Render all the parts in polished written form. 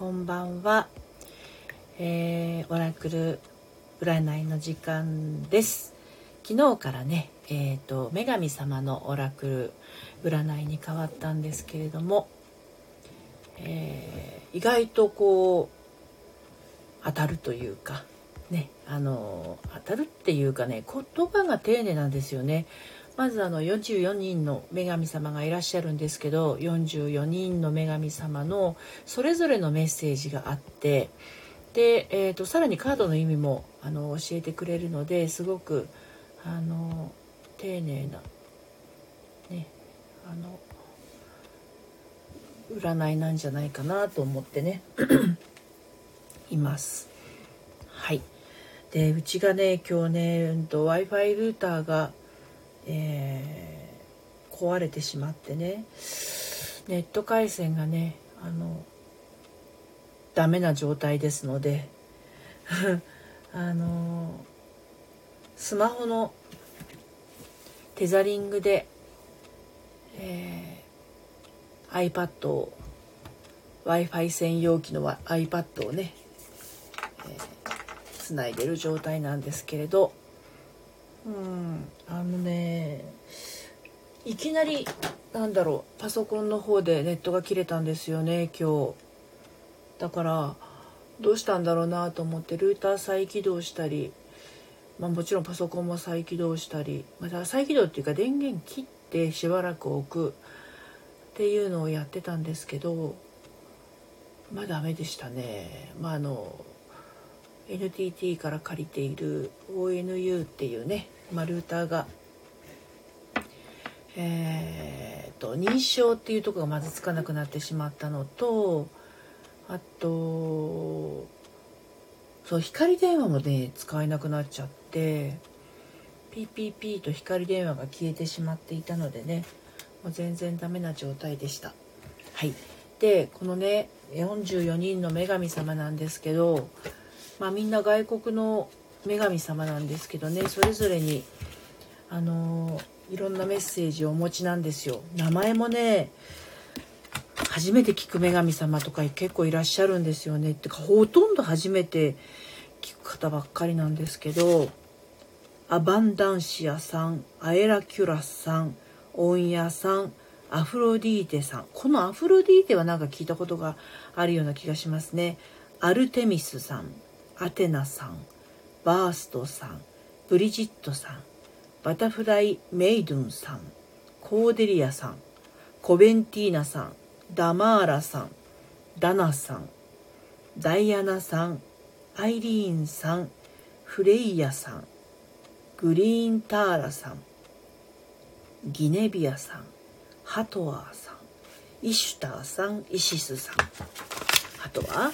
こんばんは、オラクル占いの時間です。昨日からね、女神様のオラクル占いに変わったんですけれども、意外とこう当たるというかね、当たるっていうかね、言葉が丁寧なんですよね。まず44人の女神様がいらっしゃるんですけど、44人の女神様のそれぞれのメッセージがあって、で、さらにカードの意味も教えてくれるので、すごく丁寧な、ね、占いなんじゃないかなと思ってねいます。はい、でうちがね今日ね、Wi-Fi ルーターが壊れてしまってね、ネット回線がねダメな状態ですのでスマホのテザリングで、iPad を Wi-Fi 専用機の iPad をね、つないでる状態なんですけれど、いきなりパソコンの方でネットが切れたんですよね今日。だからどうしたんだろうなと思って、ルーター再起動したり、もちろんパソコンも再起動したり、再起動っていうか電源切ってしばらく置くっていうのをやってたんですけど、ダメでしたね。NTT から借りている ONU っていうね、ルーターが、認証っていうところがまずつかなくなってしまったのと、あと光電話もね使えなくなっちゃって、 PPP と光電話が消えてしまっていたのでね、全然ダメな状態でした。はい、でこのね44人の女神様なんですけど、みんな外国の女神様なんですけどね、それぞれにいろんなメッセージをお持ちなんですよ。名前もね初めて聞く女神様とか結構いらっしゃるんですよね。ってかほとんど初めて聞く方ばっかりなんですけど、アバンダンシアさん、アエラキュラさん、オンヤさん、アフロディーテさん。このアフロディーテは聞いたことがあるような気がしますね。アルテミスさん、アテナさん、バーストさん、ブリジットさん、バタフライメイドンさん、コーデリアさん、コベンティーナさん、ダマーラさん、ダナさん、ダイアナさん、アイリーンさん、フレイヤさん、グリーンターラさん、ギネビアさん、ハトアーさん、イシュターさん、イシスさん、あとは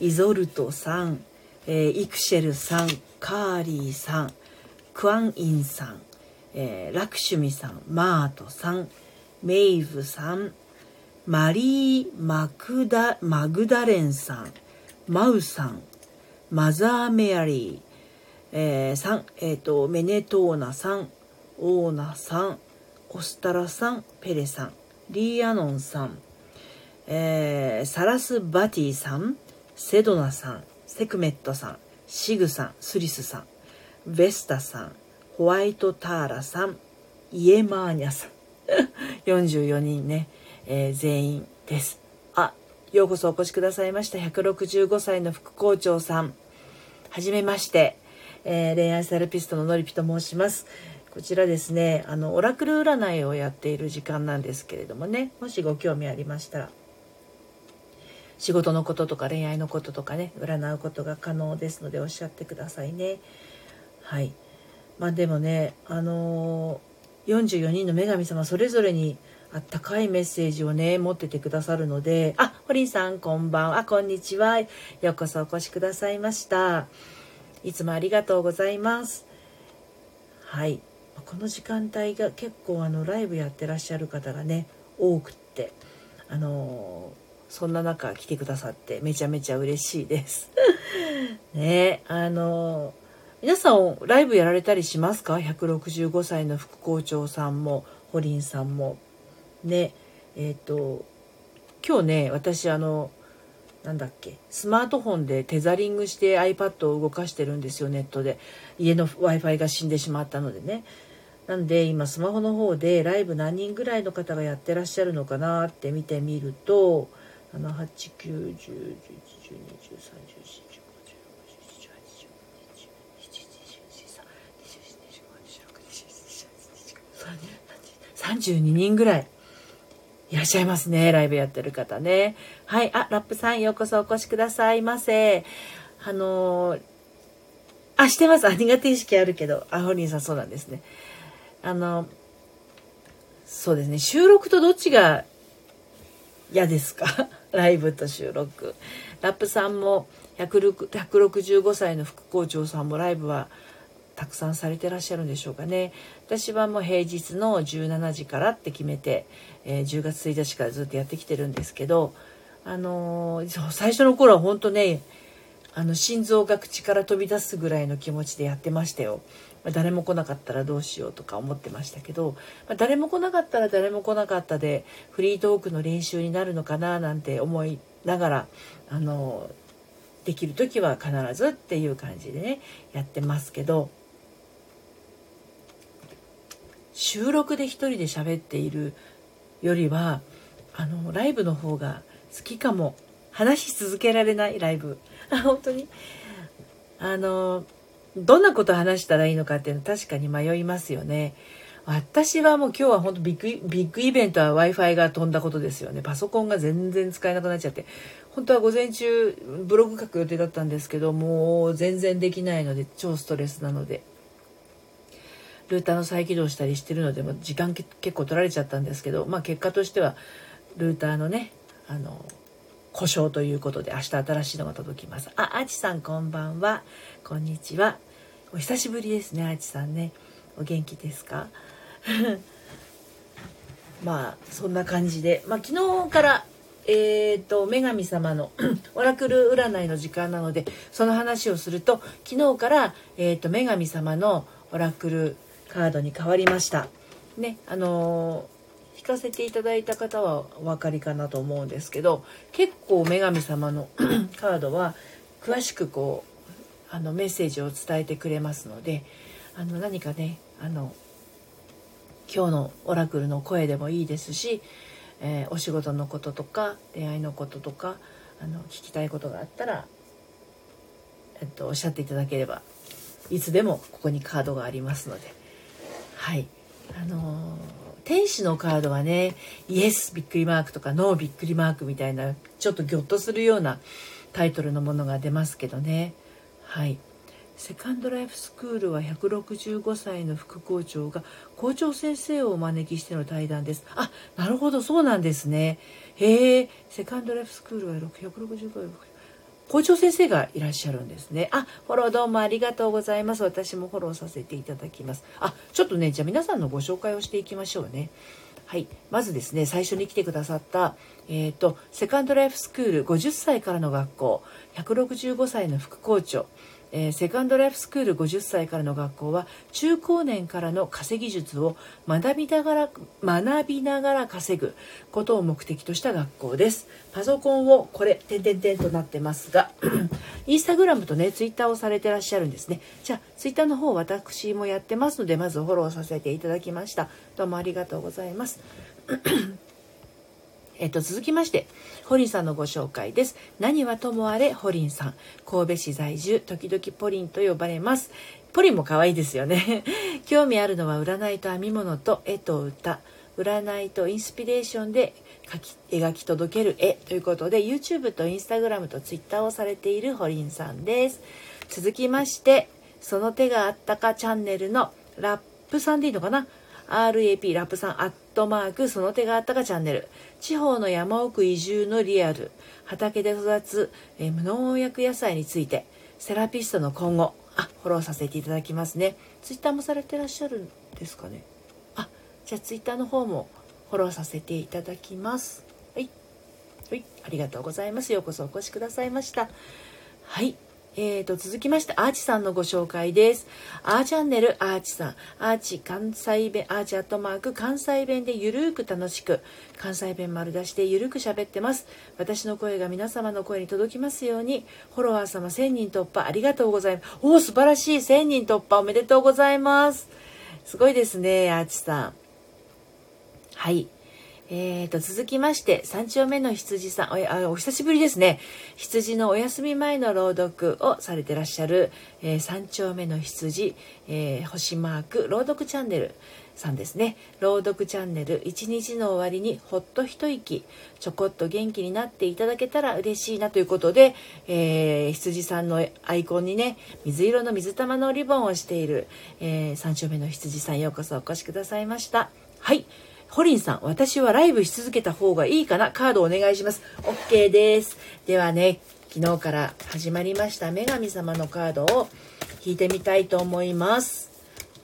イゾルトさん、イクシェルさん、カーリーさん、クアンインさん、ラクシュミさん、マートさん、メイブさん、マリー・マグダレンさん、マウさん、マザー・メアリー、さん、メネトーナさん、オーナさん、オスタラさん、ペレさん、リーアノンさん、サラス・バティさん、セドナさん、セクメットさん、シグさん、スリスさん、ベスタさん、ホワイトターラさん、イエマーニャさん44人ね、全員です。ようこそお越しくださいました。165歳の副校長さん、はじめまして、恋愛セラピストののりぴと申します。こちらですね、オラクル占いをやっている時間なんですけれどもね、もしご興味ありましたら仕事のこととか恋愛のこととかね、占うことが可能ですのでおっしゃってくださいね。はい。でもね、44人の女神様それぞれにあったかいメッセージをね持っててくださるので、ホリンさんこんばんは、こんにちは、ようこそお越しくださいました。いつもありがとうございます。はい。この時間帯が結構ライブやってらっしゃる方がね多くって、そんな中来てくださってめちゃめちゃ嬉しいですね。皆さんライブやられたりしますか？165歳の副校長さんもホリンさんもね。今日ね私なんだっけ、スマートフォンでテザリングして iPad を動かしてるんですよ、ネットで。家の Wi-Fi が死んでしまったのでね。なんで今スマホの方でライブ何人ぐらいの方がやってらっしゃるのかなって見てみると、7、8、9、10、11、12、13、14、15、16、17、18、19、20、21、22、23、24、25、26、27、28、29、30、31、32、33、34、35、36、37、38、39、40、41、42、43、44、45、46、47、48、49、50、51、52、53、54、55、56、57、58、59、60、61、62、63、64、65、66、67、68、69、70、71、72、73、74、75、66、67、68、69、70、71、72、73、74、75、66、7、ライブやってる方ね。はい、あ、ラップさん、ようこそお越しくださいませ。してます。苦手意識あるけど、ホリンさんそうなんですね。そうですね。収録とどっちが嫌ですか？ライブと収録。ラップさんも165歳の副校長さんもライブはたくさんされてらっしゃるんでしょうかね。私はもう平日の17時からって決めて、10月1日からずっとやってきてるんですけど、最初の頃は本当ね、心臓が口から飛び出すぐらいの気持ちでやってましたよ。誰も来なかったらどうしようとか思ってましたけど、誰も来なかったら誰も来なかったでフリートークの練習になるのかななんて思いながら、できる時は必ずっていう感じでねやってますけど、収録で一人で喋っているよりはライブの方が好きかも。話し続けられない、ライブ本当にどんなこと話したらいいのかっていうの確かに迷いますよね。私はもう今日は本当ビッグイベントは Wi-Fi が飛んだことですよね。パソコンが全然使えなくなっちゃって、本当は午前中ブログ書く予定だったんですけど、もう全然できないので超ストレスなので、ルーターの再起動したりしてるのでも時間結構取られちゃったんですけど、結果としてはルーターのね故障ということで明日新しいのが届きます。あちさんこんばんは、こんにちは、お久しぶりですね、あちさんね。お元気ですか？そんな感じで、昨日から女神様のオラクル占いの時間なので、その話をすると、昨日から女神様のオラクルカードに変わりましたね。引かせていただいた方はお分かりかなと思うんですけど、結構女神様のカードは詳しくメッセージを伝えてくれますので、何かね今日のオラクルの声でもいいですし、お仕事のこととか恋愛のこととか聞きたいことがあったら、おっしゃっていただければいつでもここにカードがありますので、はい、天使のカードはね、イエスびっくりマークとかノーびっくりマークみたいなちょっとギョッとするようなタイトルのものが出ますけどね。はい。セカンドライフスクールは165歳の副校長が校長先生をお招きしての対談です。あ、なるほど、そうなんですね。へえ、セカンドライフスクールは165歳、校長先生がいらっしゃるんですね。あ、フォローどうもありがとうございます。私もフォローさせていただきます。あ、ちょっとね、じゃあ皆さんのご紹介をしていきましょうね。はい、まずですね、最初に来てくださった、セカンドライフスクール50歳からの学校、165歳の副校長。セカンドライフスクール50歳からの学校は中高年からの稼ぎ術を学びながら稼ぐことを目的とした学校です。パソコンをこれ点々となってますがインスタグラムとねツイッターをされてらっしゃるんですね。じゃあツイッターの方私もやってますので、まずフォローさせていただきました。どうもありがとうございます続きましてホリンさんのご紹介です。何はともあれホリンさん、神戸市在住、時々ポリンと呼ばれます。ポリンも可愛いですよね興味あるのは占いと編み物と絵と歌、占いとインスピレーションで描き届ける絵ということで YouTube と Instagram と Twitter をされているホリンさんです。続きましてその手があったかチャンネルのラップさんでいいのかな、RAP ラップさん@その手があったかチャンネル、地方の山奥移住のリアル、畑で育つ無農薬野菜について、セラピストの今後、フォローさせていただきますね。ツイッターもされてらっしゃるんですかね。じゃあツイッターの方もフォローさせていただきます。はい、ありがとうございます。ようこそお越しくださいました。はい、続きましてアーチさんのご紹介です。アーチャンネルアーチさん、アーチ関西弁、アーチ@関西弁でゆるーく楽しく、関西弁丸出しでゆるく喋ってます。私の声が皆様の声に届きますように。フォロワー様1000人突破ありがとうございます。おー、素晴らしい。1000人突破おめでとうございます。すごいですね、アーチさん。はい、続きまして3丁目の羊さん、 お久しぶりですね。羊のお休み前の朗読をされてらっしゃる、3丁目の羊、星マーク朗読チャンネルさんですね。朗読チャンネル、一日の終わりにほっと一息、ちょこっと元気になっていただけたら嬉しいなということで、羊さんのアイコンにね、水色の水玉のリボンをしている、3丁目の羊さん、ようこそお越しくださいました。はい、ホリンさん、私はライブし続けた方がいいかな、カードお願いします。 OK です。ではね、昨日から始まりました女神様のカードを引いてみたいと思います。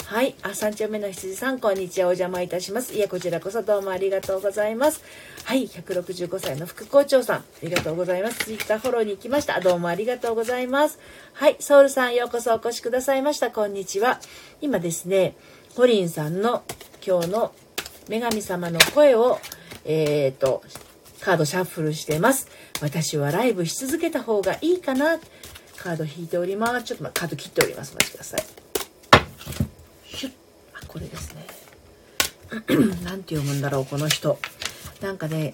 はい、3丁目の羊さん、こんにちは、お邪魔いたします。いや、こちらこそどうもありがとうございます。はい、165歳の副校長さん、ありがとうございます。ツイッターフォローに行きました。どうもありがとうございます。はい、ソウルさん、ようこそお越しくださいました。こんにちは。今ですね、ホリンさんの今日の女神様の声を、カードシャッフルしてます。私はライブし続けた方がいいかな、カード引いております。ちょっと、カード切っております。お待ちください。シュッ、あ、これですねなんて読むんだろう、この人。なんかね、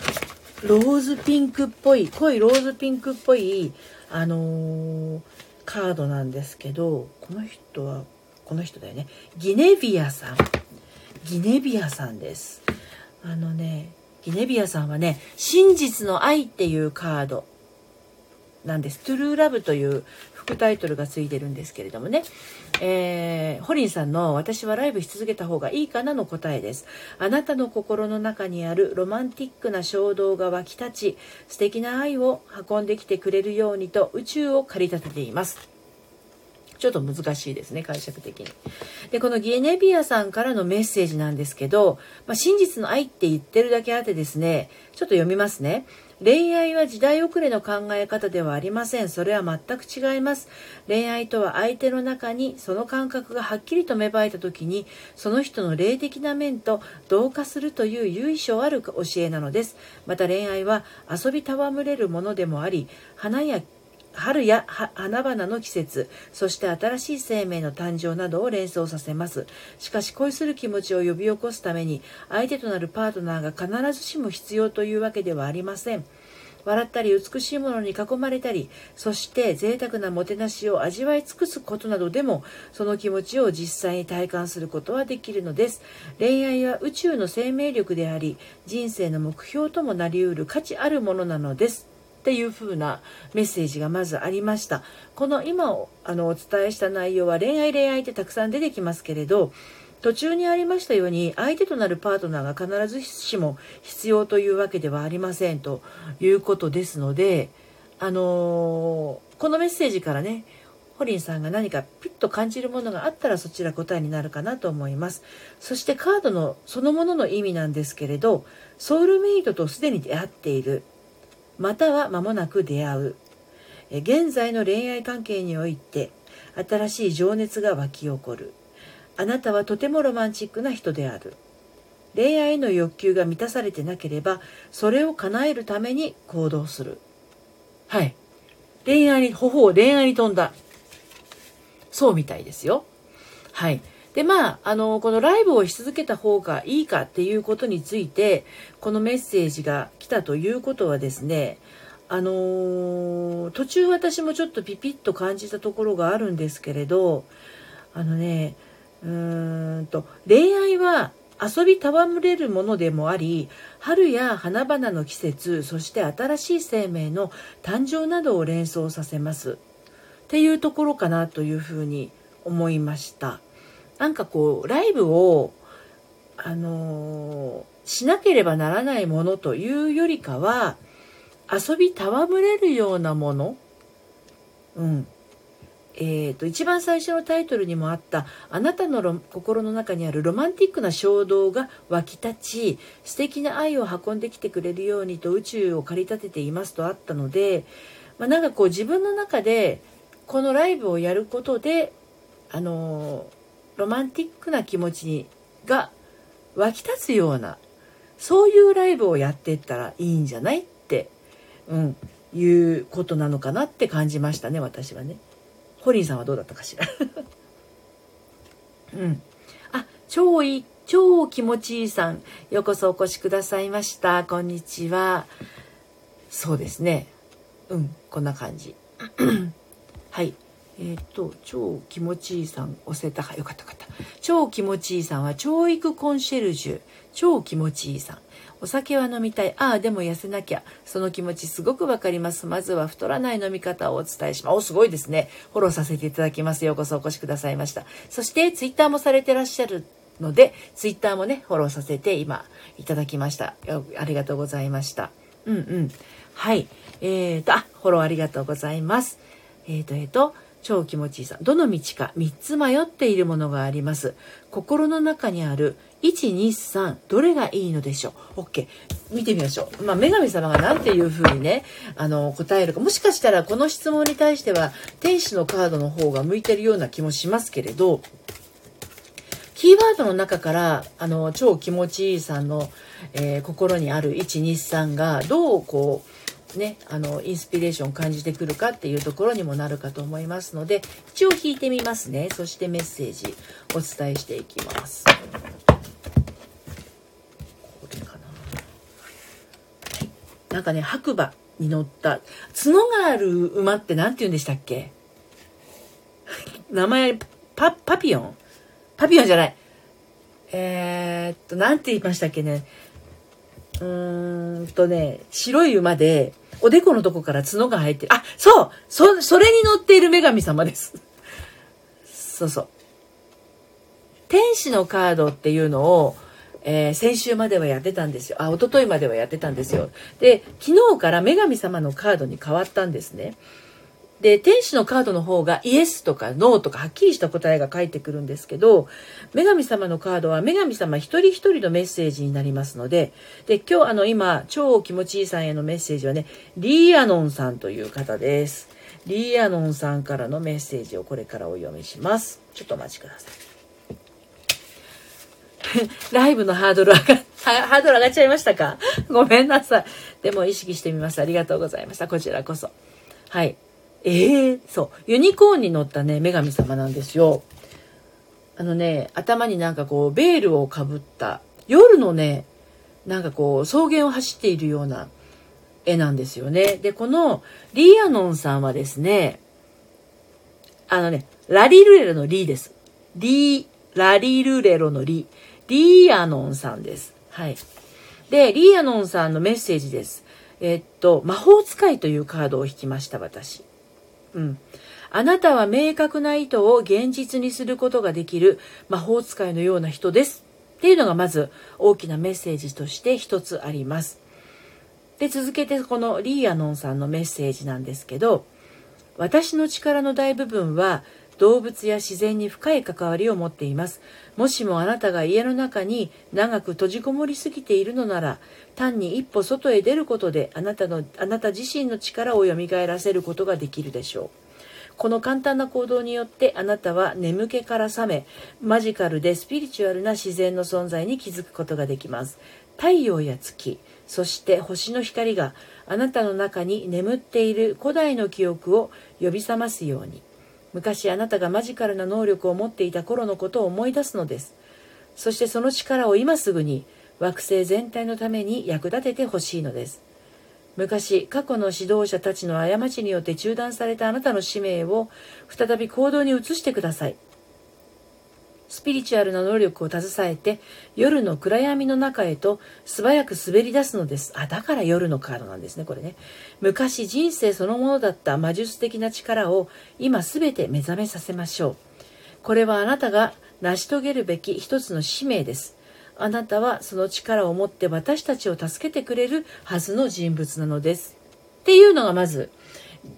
ローズピンクっぽい、濃いローズピンクっぽいカードなんですけど、この人はこの人だよね。ギネビアさん、ギネビアさんです。ギネビアさんはね、真実の愛っていうカードなんです。トゥルーラブという副タイトルがついてるんですけれどもね、ホリンさんの私はライブし続けた方がいいかなの答えです。あなたの心の中にあるロマンティックな衝動が湧き立ち、素敵な愛を運んできてくれるようにと宇宙を駆り立てています。ちょっと難しいですね、解釈的に。で、このギネビアさんからのメッセージなんですけど、真実の愛って言ってるだけあってですね、ちょっと読みますね。恋愛は時代遅れの考え方ではありません。それは全く違います。恋愛とは相手の中にその感覚がはっきりと芽生えた時に、その人の霊的な面と同化するという由緒ある教えなのです。また恋愛は遊び戯れるものでもあり、春や花々の季節、そして新しい生命の誕生などを連想させます。しかし恋する気持ちを呼び起こすために、相手となるパートナーが必ずしも必要というわけではありません。笑ったり、美しいものに囲まれたり、そして贅沢なもてなしを味わい尽くすことなどでも、その気持ちを実際に体感することはできるのです。恋愛は宇宙の生命力であり、人生の目標ともなりうる価値あるものなのです、っていう風なメッセージがまずありました。この今お伝えした内容は恋愛ってたくさん出てきますけれど、途中にありましたように、相手となるパートナーが必ずしも必要というわけではありませんということですので、このメッセージからね、ホリンさんが何かピッと感じるものがあったら、そちら答えになるかなと思います。そしてカードのそのものの意味なんですけれど、ソウルメイトとすでに出会っている、または間もなく出会う、現在の恋愛関係において新しい情熱が湧き起こる、あなたはとてもロマンチックな人である、恋愛の欲求が満たされてなければそれを叶えるために行動する。はい、恋愛に頬を恋愛に飛んだそうみたいですよ。はい。で、このライブをし続けた方がいいかっていうことについて、このメッセージが来たということはですね、途中私もちょっとピピッと感じたところがあるんですけれど、恋愛は遊び戯れるものでもあり、春や花々の季節、そして新しい生命の誕生などを連想させますっていうところかなというふうに思いました。なんかこうライブを、しなければならないものというよりかは、遊び戯れるようなもの、一番最初のタイトルにもあった「あなたの心の中にあるロマンティックな衝動が湧き立ち、素敵な愛を運んできてくれるようにと宇宙を駆り立てています」とあったので、なんかこう自分の中でこのライブをやることでロマンティックな気持ちが湧き立つような、そういうライブをやっていったらいいんじゃないって、いうことなのかなって感じましたね、私はね。ホリンさんはどうだったかしら、あ、超気持ちいいさん、ようこそお越しくださいました。こんにちは。そうですね、こんな感じはい、超気持ちいいさん押せたか、よかったよかった。超気持ちいいさんは教育コンシェルジュ。超気持ちいいさん、お酒は飲みたい、ああでも痩せなきゃ、その気持ちすごくわかります。まずは太らない飲み方をお伝えします。お、すごいですね。フォローさせていただきます。ようこそお越しくださいました。そしてツイッターもされてらっしゃるので、ツイッターもねフォローさせて今いただきました。ありがとうございました。はい、フォローありがとうございます。超気持ちいいさん、どの道か3つ迷っているものがあります。心の中にある 1,2,3 どれがいいのでしょう。 OK、 見てみましょう。女神様が何ていうふうにね答えるか、もしかしたらこの質問に対しては天使のカードの方が向いてるような気もしますけれど、キーワードの中から超気持ちいいさんの、心にある 1,2,3 がどうこうねインスピレーションを感じてくるかっていうところにもなるかと思いますので、一応引いてみますね。そしてメッセージお伝えしていきます。これかな、なんかね、白馬に乗った角がある馬ってなんて言うんでしたっけ名前、パピヨン、パピヨンじゃない。なんて言いましたっけね。白い馬で、おでこのとこから角が生えてる。あ、そう！それに乗っている女神様です。そうそう。天使のカードっていうのを、先週まではやってたんですよ。あ、一昨日まではやってたんですよ。で、昨日から女神様のカードに変わったんですね。で、天使のカードの方がイエスとかノーとかはっきりした答えが返ってくるんですけど、女神様のカードは女神様一人一人のメッセージになりますので、で、今日今、超気持ちいいさんへのメッセージはね、リーアノンさんという方です。リーアノンさんからのメッセージをこれからお読みします。ちょっとお待ちください。ライブのハードル上がっちゃいましたか？ごめんなさい。でも意識してみます。ありがとうございました。こちらこそ。はい。そう。ユニコーンに乗ったね、女神様なんですよ。頭になんかこう、ベールをかぶった、夜のね、なんかこう、草原を走っているような絵なんですよね。で、この、リーアノンさんはですね、ラリルレロのリーです。ラリルレロのリ。リーアノンさんです。はい。で、リーアノンさんのメッセージです。魔法使いというカードを引きました、私。あなたは明確な意図を現実にすることができる魔法使いのような人ですっていうのがまず大きなメッセージとして一つあります。で、続けてこのリーアノンさんのメッセージなんですけど、私の力の大部分は動物や自然に深い関わりを持っています。もしもあなたが家の中に長く閉じこもりすぎているのなら、単に一歩外へ出ることであなた自身の力を蘇らせることができるでしょう。この簡単な行動によってあなたは眠気から覚め、マジカルでスピリチュアルな自然の存在に気づくことができます。太陽や月、そして星の光があなたの中に眠っている古代の記憶を呼び覚ますように。昔あなたがマジカルな能力を持っていた頃のことを思い出すのです。そしてその力を今すぐに惑星全体のために役立ててほしいのです。昔、過去の指導者たちの過ちによって中断されたあなたの使命を再び行動に移してください。スピリチュアルな能力を携えて夜の暗闇の中へと素早く滑り出すのです。あ、だから夜のカードなんですね、これね。昔人生そのものだった魔術的な力を今すべて目覚めさせましょう。これはあなたが成し遂げるべき一つの使命です。あなたはその力を持って私たちを助けてくれるはずの人物なのですっていうのがまず、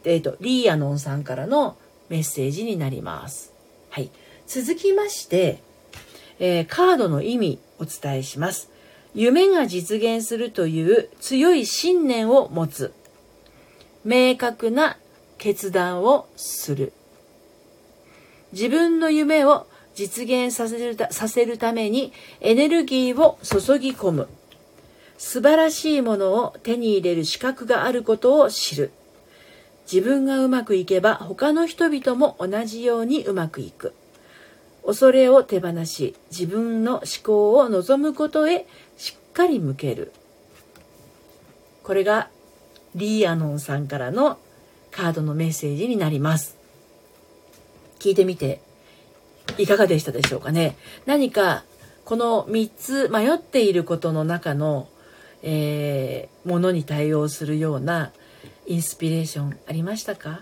リーアノンさんからのメッセージになります。はい、続きまして、カードの意味お伝えします。夢が実現するという強い信念を持つ。明確な決断をする。自分の夢を実現させるためにエネルギーを注ぎ込む。素晴らしいものを手に入れる資格があることを知る。自分がうまくいけば他の人々も同じようにうまくいく。恐れを手放し、自分の思考を望むことへしっかり向ける。これがリーアノンさんからのカードのメッセージになります。聞いてみていかがでしたでしょうかね。何かこの3つ迷っていることの中の、ものに対応するようなインスピレーションありましたか？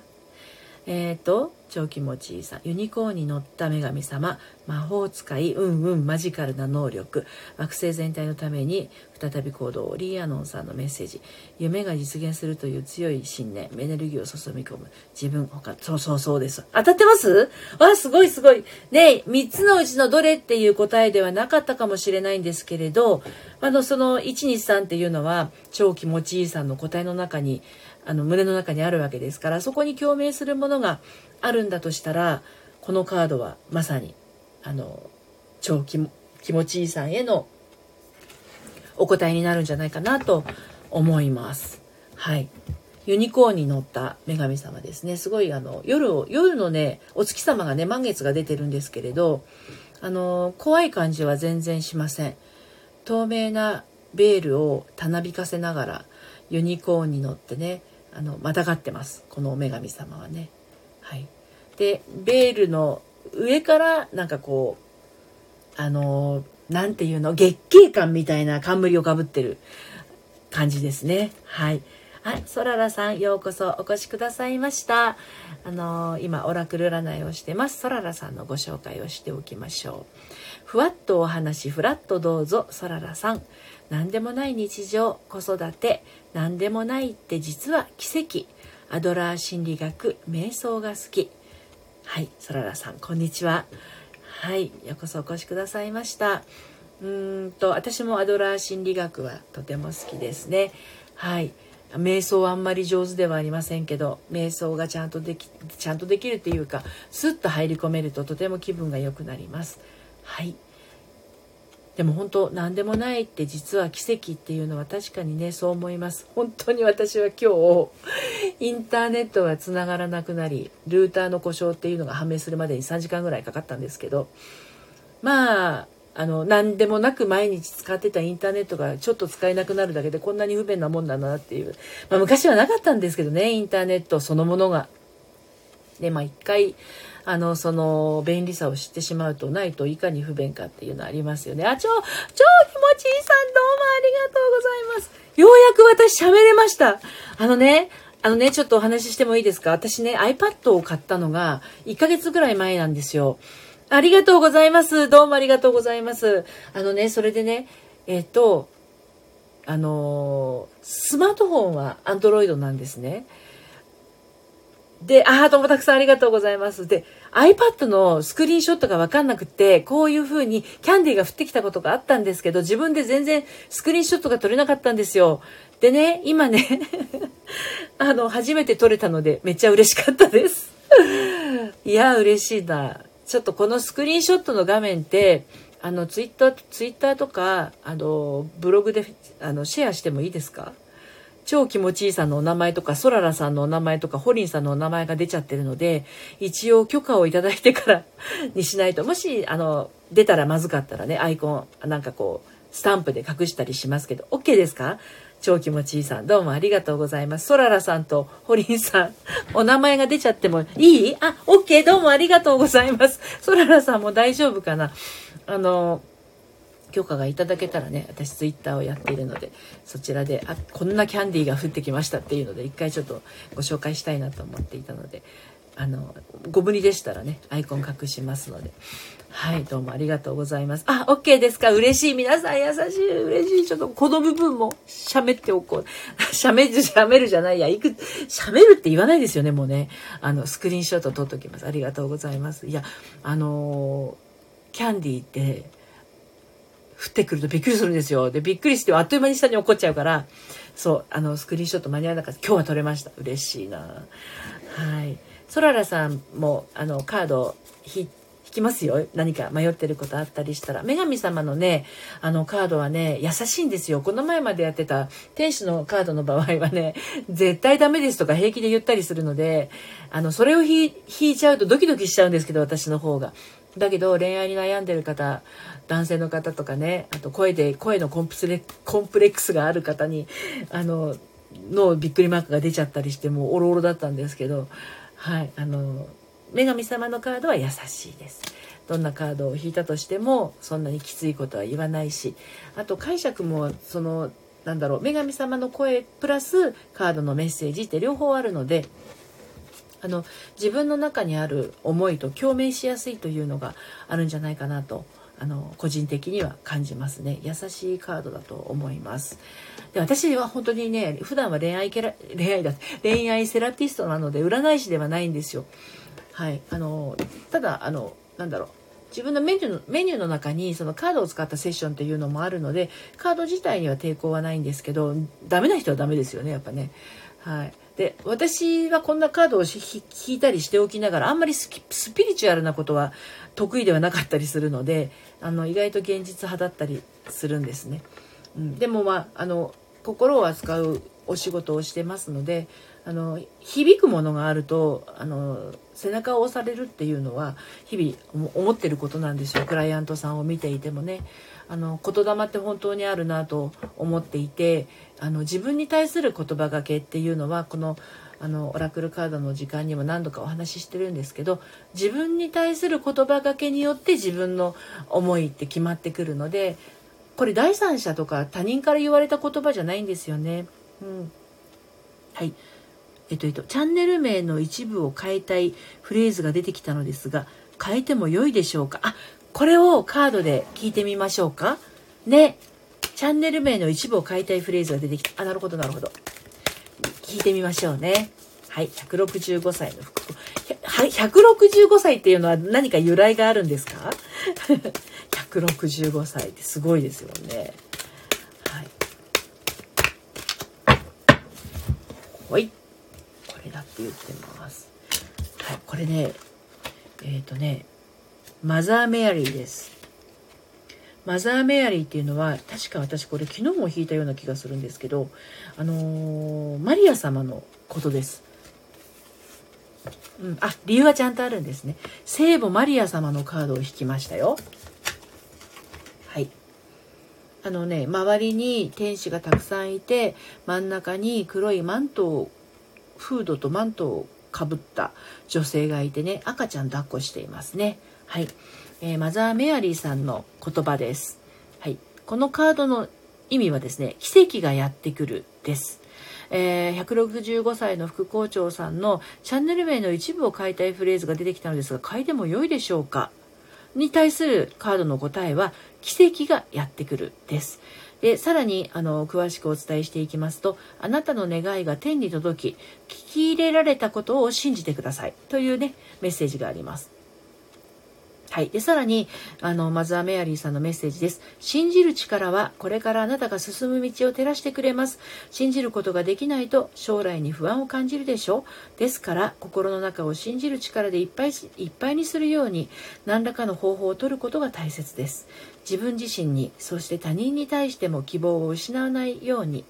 超気持ちいいさん、ユニコーンに乗った女神様、魔法使い、マジカルな能力、惑星全体のために再び行動、リーアノンさんのメッセージ、夢が実現するという強い信念、エネルギーを注ぎ込む、自分、他、そうです。当たってます？わ、すごい。ね、3つのうちのどれっていう答えではなかったかもしれないんですけれど、その123っていうのは、超気持ちいいさんの答えの中に、胸の中にあるわけですから、そこに共鳴するものがあるんだとしたら、このカードはまさに超気持ちいいさんへのお答えになるんじゃないかなと思います。はい、ユニコーンに乗った女神様ですね。すごい夜のね、お月様がね、満月が出てるんですけれど、怖い感じは全然しません。透明なベールをたなびかせながらユニコーンに乗ってね、またがってます、この女神様はね。はい、でベールの上からなんかこうなんていうの、月桂冠みたいな冠をかぶってる感じですね。はい、ソララさん、ようこそお越しくださいました。今オラクル占いをしてます。ソララさんのご紹介をしておきましょう。ふわっとお話、ふらっとどうぞ。ソララさん、何でもない日常、子育て、何でもないって実は奇跡、アドラー心理学、瞑想が好き。はい、ソララさん、こんにちは。はい、ようこそお越しくださいました。私もアドラー心理学はとても好きですね。はい、瞑想はあんまり上手ではありませんけど、瞑想がちゃんとできるっていうか、スッと入り込めるととても気分が良くなります。はい、でも本当、何でもないって実は奇跡っていうのは確かにね、そう思います。本当に私は今日インターネットがつながらなくなり、ルーターの故障っていうのが判明するまでに3時間ぐらいかかったんですけど、何でもなく毎日使ってたインターネットがちょっと使えなくなるだけで、こんなに不便なもんだなっていう、昔はなかったんですけどね、インターネットそのものが。で一回その便利さを知ってしまうと、ないといかに不便かっていうのありますよね。超気持ちいいさん、どうもありがとうございます。ようやく私喋れました。ちょっとお話ししてもいいですか？私ね、 iPad を買ったのが1ヶ月ぐらい前なんですよ。ありがとうございます。どうもありがとうございます。それでね、スマートフォンは Android なんですね。で、どうもたくさんありがとうございます。で、iPad のスクリーンショットがわかんなくって、こういう風にキャンディーが降ってきたことがあったんですけど、自分で全然スクリーンショットが撮れなかったんですよ。でね、今ね、初めて撮れたので、めっちゃ嬉しかったです。いや、嬉しいな。ちょっとこのスクリーンショットの画面って、ツイッターとか、ブログで、シェアしてもいいですか？超気持ちいいさんのお名前とか、ソララさんのお名前とか、ホリンさんのお名前が出ちゃってるので、一応許可をいただいてからにしないと、もし、出たらまずかったらね、アイコン、なんかこう、スタンプで隠したりしますけど、OK ですか？超気持ちいいさん、どうもありがとうございます。ソララさんとホリンさん、お名前が出ちゃってもいい？OK、どうもありがとうございます。ソララさんも大丈夫かな？許可がいただけたらね、私ツイッターをやっているので、そちらでこんなキャンディーが降ってきましたっていうので、一回ちょっとご紹介したいなと思っていたので、ご無理でしたらね、アイコン隠しますので。はい、どうもありがとうございます。OK ですか？嬉しい。皆さん優しい。嬉しい。ちょっとこの部分も喋っておこう。喋るじゃないや。喋るって言わないですよね、もうね。スクリーンショット撮っときます。ありがとうございます。いや、キャンディーって、降ってくるとびっくりするんですよ。で、びっくりしてあっという間に下に落っこっちゃうから、そう、スクリーンショット間に合わなかった。今日は撮れました。嬉しいな。はい。ソララさんも、カード引きますよ。何か迷ってることあったりしたら、女神様のね、カードはね優しいんですよ。この前までやってた天使のカードの場合はね、絶対ダメですとか平気で言ったりするので、それを引いちゃうとドキドキしちゃうんですけど、私の方が。だけど恋愛に悩んでる方、男性の方とかね、あと声のコンプレックスがある方にのびっくりマークが出ちゃったりして、もうオロオロだったんですけど、はい、女神様のカードは優しいです。どんなカードを引いたとしてもそんなにきついことは言わないし、あと解釈も女神様の声プラスカードのメッセージって両方あるので、自分の中にある思いと共鳴しやすいというのがあるんじゃないかなと、個人的には感じますね。優しいカードだと思います。で、私は本当にね、普段は恋愛セラピストなので占い師ではないんですよ。はい、ただ自分のメニューの中にそのカードを使ったセッションというのもあるので、カード自体には抵抗はないんですけど、ダメな人はダメですよね、やっぱね。はい。で、私はこんなカードを引いたりしておきながら、あんまりスピリチュアルなことは得意ではなかったりするので、意外と現実派だったりするんですね。うん、でも心を扱うお仕事をしてますので、響くものがあると背中を押されるっていうのは日々思ってることなんですよ。クライアントさんを見ていてもね、言霊って本当にあるなと思っていて、自分に対する言葉がけっていうのはこのオラクルカードの時間にも何度かお話ししてるんですけど、自分に対する言葉がけによって自分の思いって決まってくるので、これ第三者とか他人から言われた言葉じゃないんですよね。うん、はい。チャンネル名の一部を変えたいフレーズが出てきたのですが、変えても良いでしょうか。あ、これをカードで聞いてみましょうかね。チャンネル名の一部を変えたいフレーズが出てきた。あ、なるほどなるほど。聞いてみましょうね。はい、165歳の福子。はい、165歳っていうのは何か由来があるんですか？165歳ってすごいですよね。はい。ほい。だって言ってます。はい、これね、マザーメアリーです。マザーメアリーっていうのは、確か私これ昨日も引いたような気がするんですけど、マリア様のことです。うん、あ、理由はちゃんとあるんですね。聖母マリア様のカードを引きましたよ。はい。周りに天使がたくさんいて、真ん中に黒いフードとマントをかぶった女性がいてね、赤ちゃん抱っこしていますね。はい、マザーメアリーさんの言葉です。はい、このカードの意味はですね、奇跡がやってくるです。165歳の副校長さんのチャンネル名の一部を変えたいフレーズが出てきたのですが、変えても良いでしょうかに対するカードの答えは、奇跡がやってくるです。で、さらに詳しくお伝えしていきますと、あなたの願いが天に届き、聞き入れられたことを信じてくださいというね、メッセージがあります。はい。で、さらにマザーメアリーさんのメッセージです。信じる力はこれからあなたが進む道を照らしてくれます。信じることができないと将来に不安を感じるでしょう。ですから心の中を信じる力でいっぱいにするように、何らかの方法を取ることが大切です。自分自身に、そして他人に対しても希望を失わないように、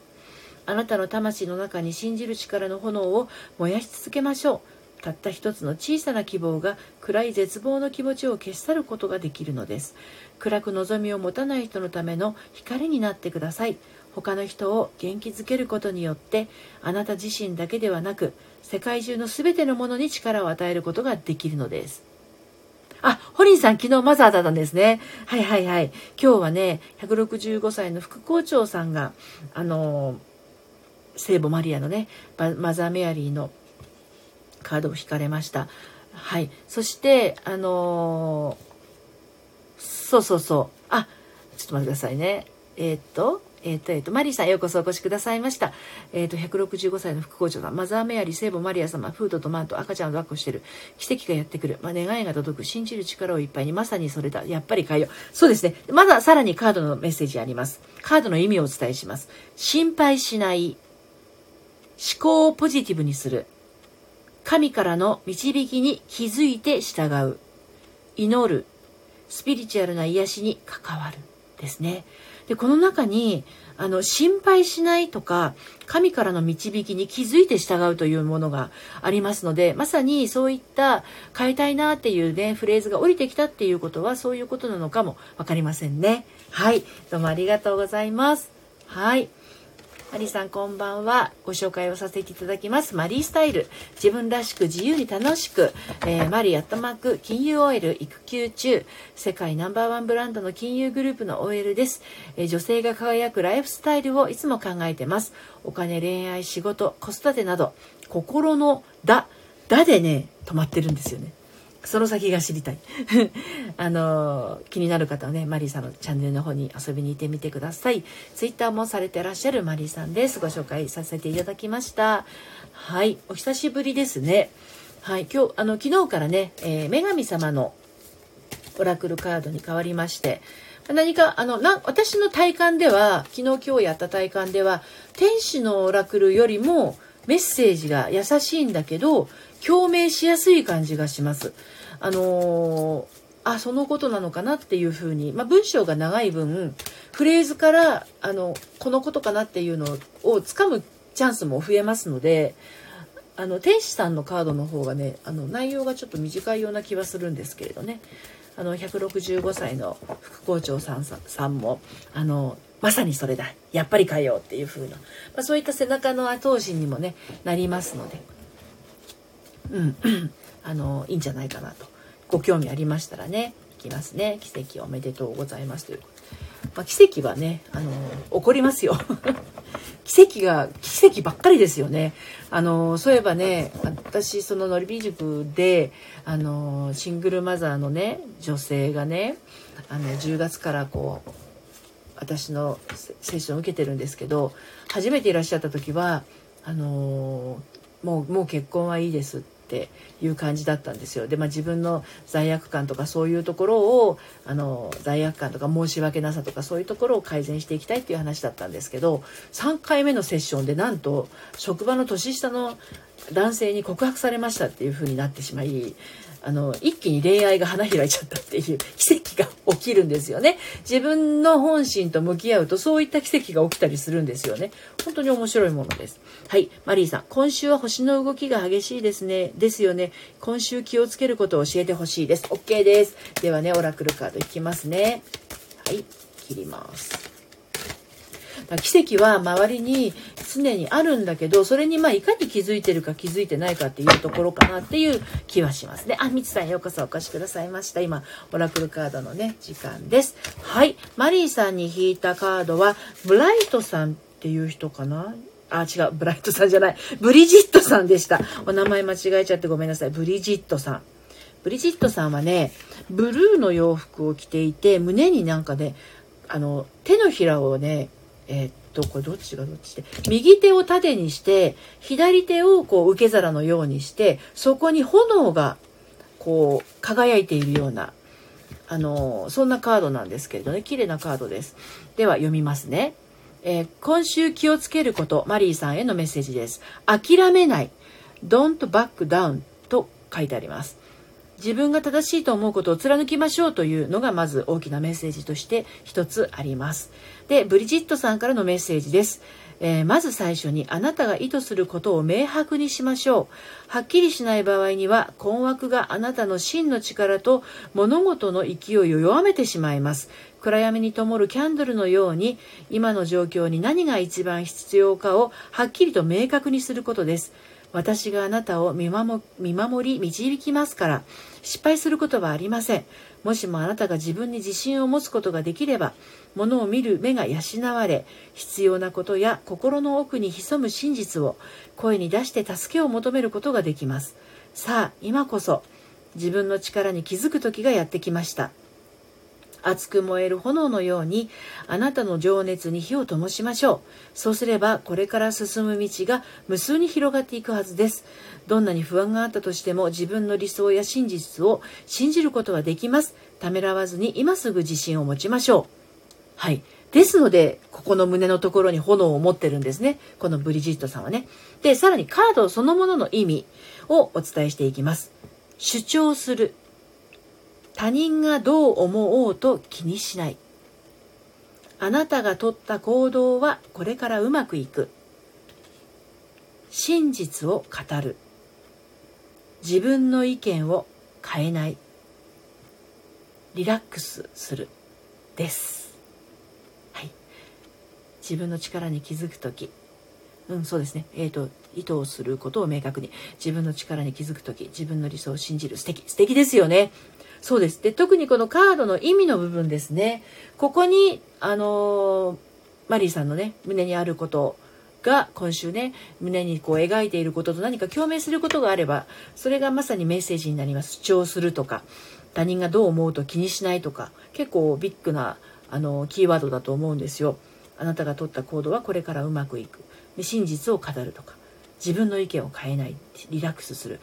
あなたの魂の中に信じる力の炎を燃やし続けましょう。たった一つの小さな希望が暗い絶望の気持ちを消し去ることができるのです。暗く望みを持たない人のための光になってください。他の人を元気づけることによって、あなた自身だけではなく、世界中のすべてのものに力を与えることができるのです。あ、ホリンさん、昨日マザーだったんですね。はいはいはい。今日はね、165歳の副校長さんが、聖母マリアのね、マザーメアリーのカードを引かれました。はい。そして、あ、ちょっと待ってくださいね。マリーさん、ようこそお越しくださいました。165歳の副校長さん、マザーメアリー、聖母マリア様、フードとマント、赤ちゃんを抱っこしてる。奇跡がやってくる。願いが届く。信じる力をいっぱいに。まさにそれだ。やっぱり変えよう。そうですね。まださらにカードのメッセージあります。カードの意味をお伝えします。心配しない。思考をポジティブにする。神からの導きに気づいて従う。祈る、スピリチュアルな癒しに関わるですね。で、この中に心配しないとか神からの導きに気づいて従うというものがありますので、まさにそういった変えたいなっていうねフレーズが降りてきたっていうことはそういうことなのかもわかりませんね。はい、どうもありがとうございます。はい。マリーさんこんばんは。ご紹介をさせていただきます。マリースタイル、自分らしく自由に楽しく、マリーアットマーク金融 OL 育休中、世界No.1ブランドの金融グループの OL です。女性が輝くライフスタイルをいつも考えてます。お金、恋愛、仕事、子育てなど心のだでね止まってるんですよね。その先が知りたい気になる方はねマリーさんのチャンネルの方に遊びに行ってみてください。ツイッターもされてらっしゃるマリーさんです。ご紹介させていただきました。はい、お久しぶりですね。はい、今日昨日からね、女神様のオラクルカードに変わりまして、何か私の体感では昨日今日やった体感では天使のオラクルよりもメッセージが優しいんだけど共鳴しやすい感じがします。そのことなのかなっていうふうに、文章が長い分フレーズからこのことかなっていうのをつかむチャンスも増えますので、天使さんのカードの方がね内容がちょっと短いような気はするんですけれどね、165歳の副校長さんもまさにそれだやっぱりかよっていう風な、そういった背中の後押しにもねなりますので、いいんじゃないかなと。ご興味ありましたらねいきますね。奇跡おめでとうございますという、奇跡はね起こりますよ奇跡ばっかりですよね。そういえばね私そののりび塾でシングルマザーのね女性がね10月からこう私のセッションを受けてるんですけど、初めていらっしゃった時はもう結婚はいいですっていう感じだったんですよ。で、自分の罪悪感とかそういうところを罪悪感とか申し訳なさとかそういうところを改善していきたいっていう話だったんですけど、3回目のセッションでなんと職場の年下の男性に告白されましたっていう風になってしまい、一気に恋愛が花開いちゃったっていう奇跡が起きるんですよね。自分の本心と向き合うとそういった奇跡が起きたりするんですよね。本当に面白いものです。はい、マリーさん今週は星の動きが激しいですね。ですよね。今週気をつけることを教えてほしいです。 OK です。ではねオラクルカードいきますね。はい切ります。奇跡は周りに常にあるんだけど、それにいかに気づいてるか気づいてないかっていうところかなっていう気はしますね。みつさんようこそお越しくださいました。今オラクルカードのね時間です。はい、マリーさんに引いたカードはブライトさんっていう人かな。違う、ブライトさんじゃない、ブリジットさんでした。お名前間違えちゃってごめんなさい。ブリジットさんはねブルーの洋服を着ていて、胸に手のひらをねこれどっちで右手を縦にして左手をこう受け皿のようにして、そこに炎がこう輝いているようなそんなカードなんですけれどね、綺麗なカードです。では読みますね。今週気をつけること、マリーさんへのメッセージです。諦めない Don't back down と書いてあります。自分が正しいと思うことを貫きましょうというのがまず大きなメッセージとして一つあります。で、ブリジットさんからのメッセージです。まず最初にあなたが意図することを明白にしましょう。はっきりしない場合には困惑があなたの真の力と物事の勢いを弱めてしまいます。暗闇に灯るキャンドルのように今の状況に何が一番必要かをはっきりと明確にすることです。私があなたを見守り導きますから、失敗することはありません。もしもあなたが自分に自信を持つことができれば、物を見る目が養われ、必要なことや心の奥に潜む真実を声に出して助けを求めることができます。さあ、今こそ自分の力に気づく時がやってきました。熱く燃える炎のようにあなたの情熱に火を灯しましょう。そうすればこれから進む道が無数に広がっていくはずです。どんなに不安があったとしても自分の理想や真実を信じることはできます。ためらわずに今すぐ自信を持ちましょう。はい。ですのでここの胸のところに炎を持ってるんですね。このブリジットさんはね。で、さらにカードそのものの意味をお伝えしていきます。主張する。他人がどう思おうと気にしない。あなたがとった行動はこれからうまくいく。真実を語る。自分の意見を変えない。リラックスするです、はい、自分の力に気づくとき、そうですね、意図をすることを明確に、自分の力に気づくとき、自分の理想を信じる。素敵ですよね。そうです。で、特にこのカードの意味の部分ですね。ここにマリーさんのね、胸にあることが今週ね、胸にこう描いていることと何か共鳴することがあれば、それがまさにメッセージになります。主張するとか、他人がどう思うと気にしないとか、結構ビッグなキーワードだと思うんですよ。あなたが取った行動はこれからうまくいく。で、真実を語るとか。自分の意見を変えない、リラックスする、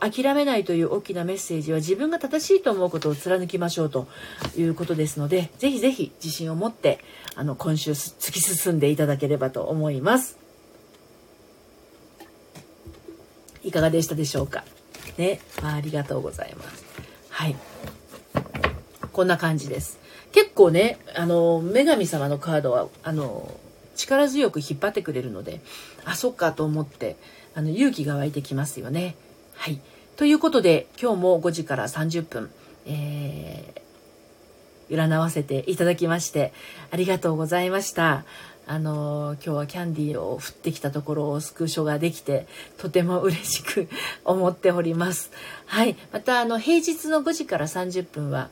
諦めないという大きなメッセージは、自分が正しいと思うことを貫きましょうということですので、ぜひぜひ自信を持って今週突き進んでいただければと思います。いかがでしたでしょうかね、ありがとうございます。はい、こんな感じです。結構ね、女神様のカードは力強く引っ張ってくれるので、あ、そっかと思って勇気が湧いてきますよね。はい、ということで今日も5時から30分、占わせていただきましてありがとうございました。今日はキャンディーを振ってきたところをスクショができてとても嬉しく思っております。はい、また平日の5時から30分は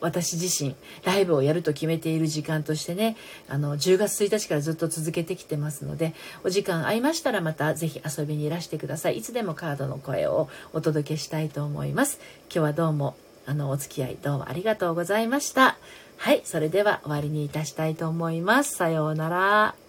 私自身ライブをやると決めている時間としてね、10月1日からずっと続けてきてますので、お時間合いましたらまたぜひ遊びにいらしてください。いつでもカードの声をお届けしたいと思います。今日はどうもお付き合いどうもありがとうございました。はい、それでは終わりにいたしたいと思います。さようなら。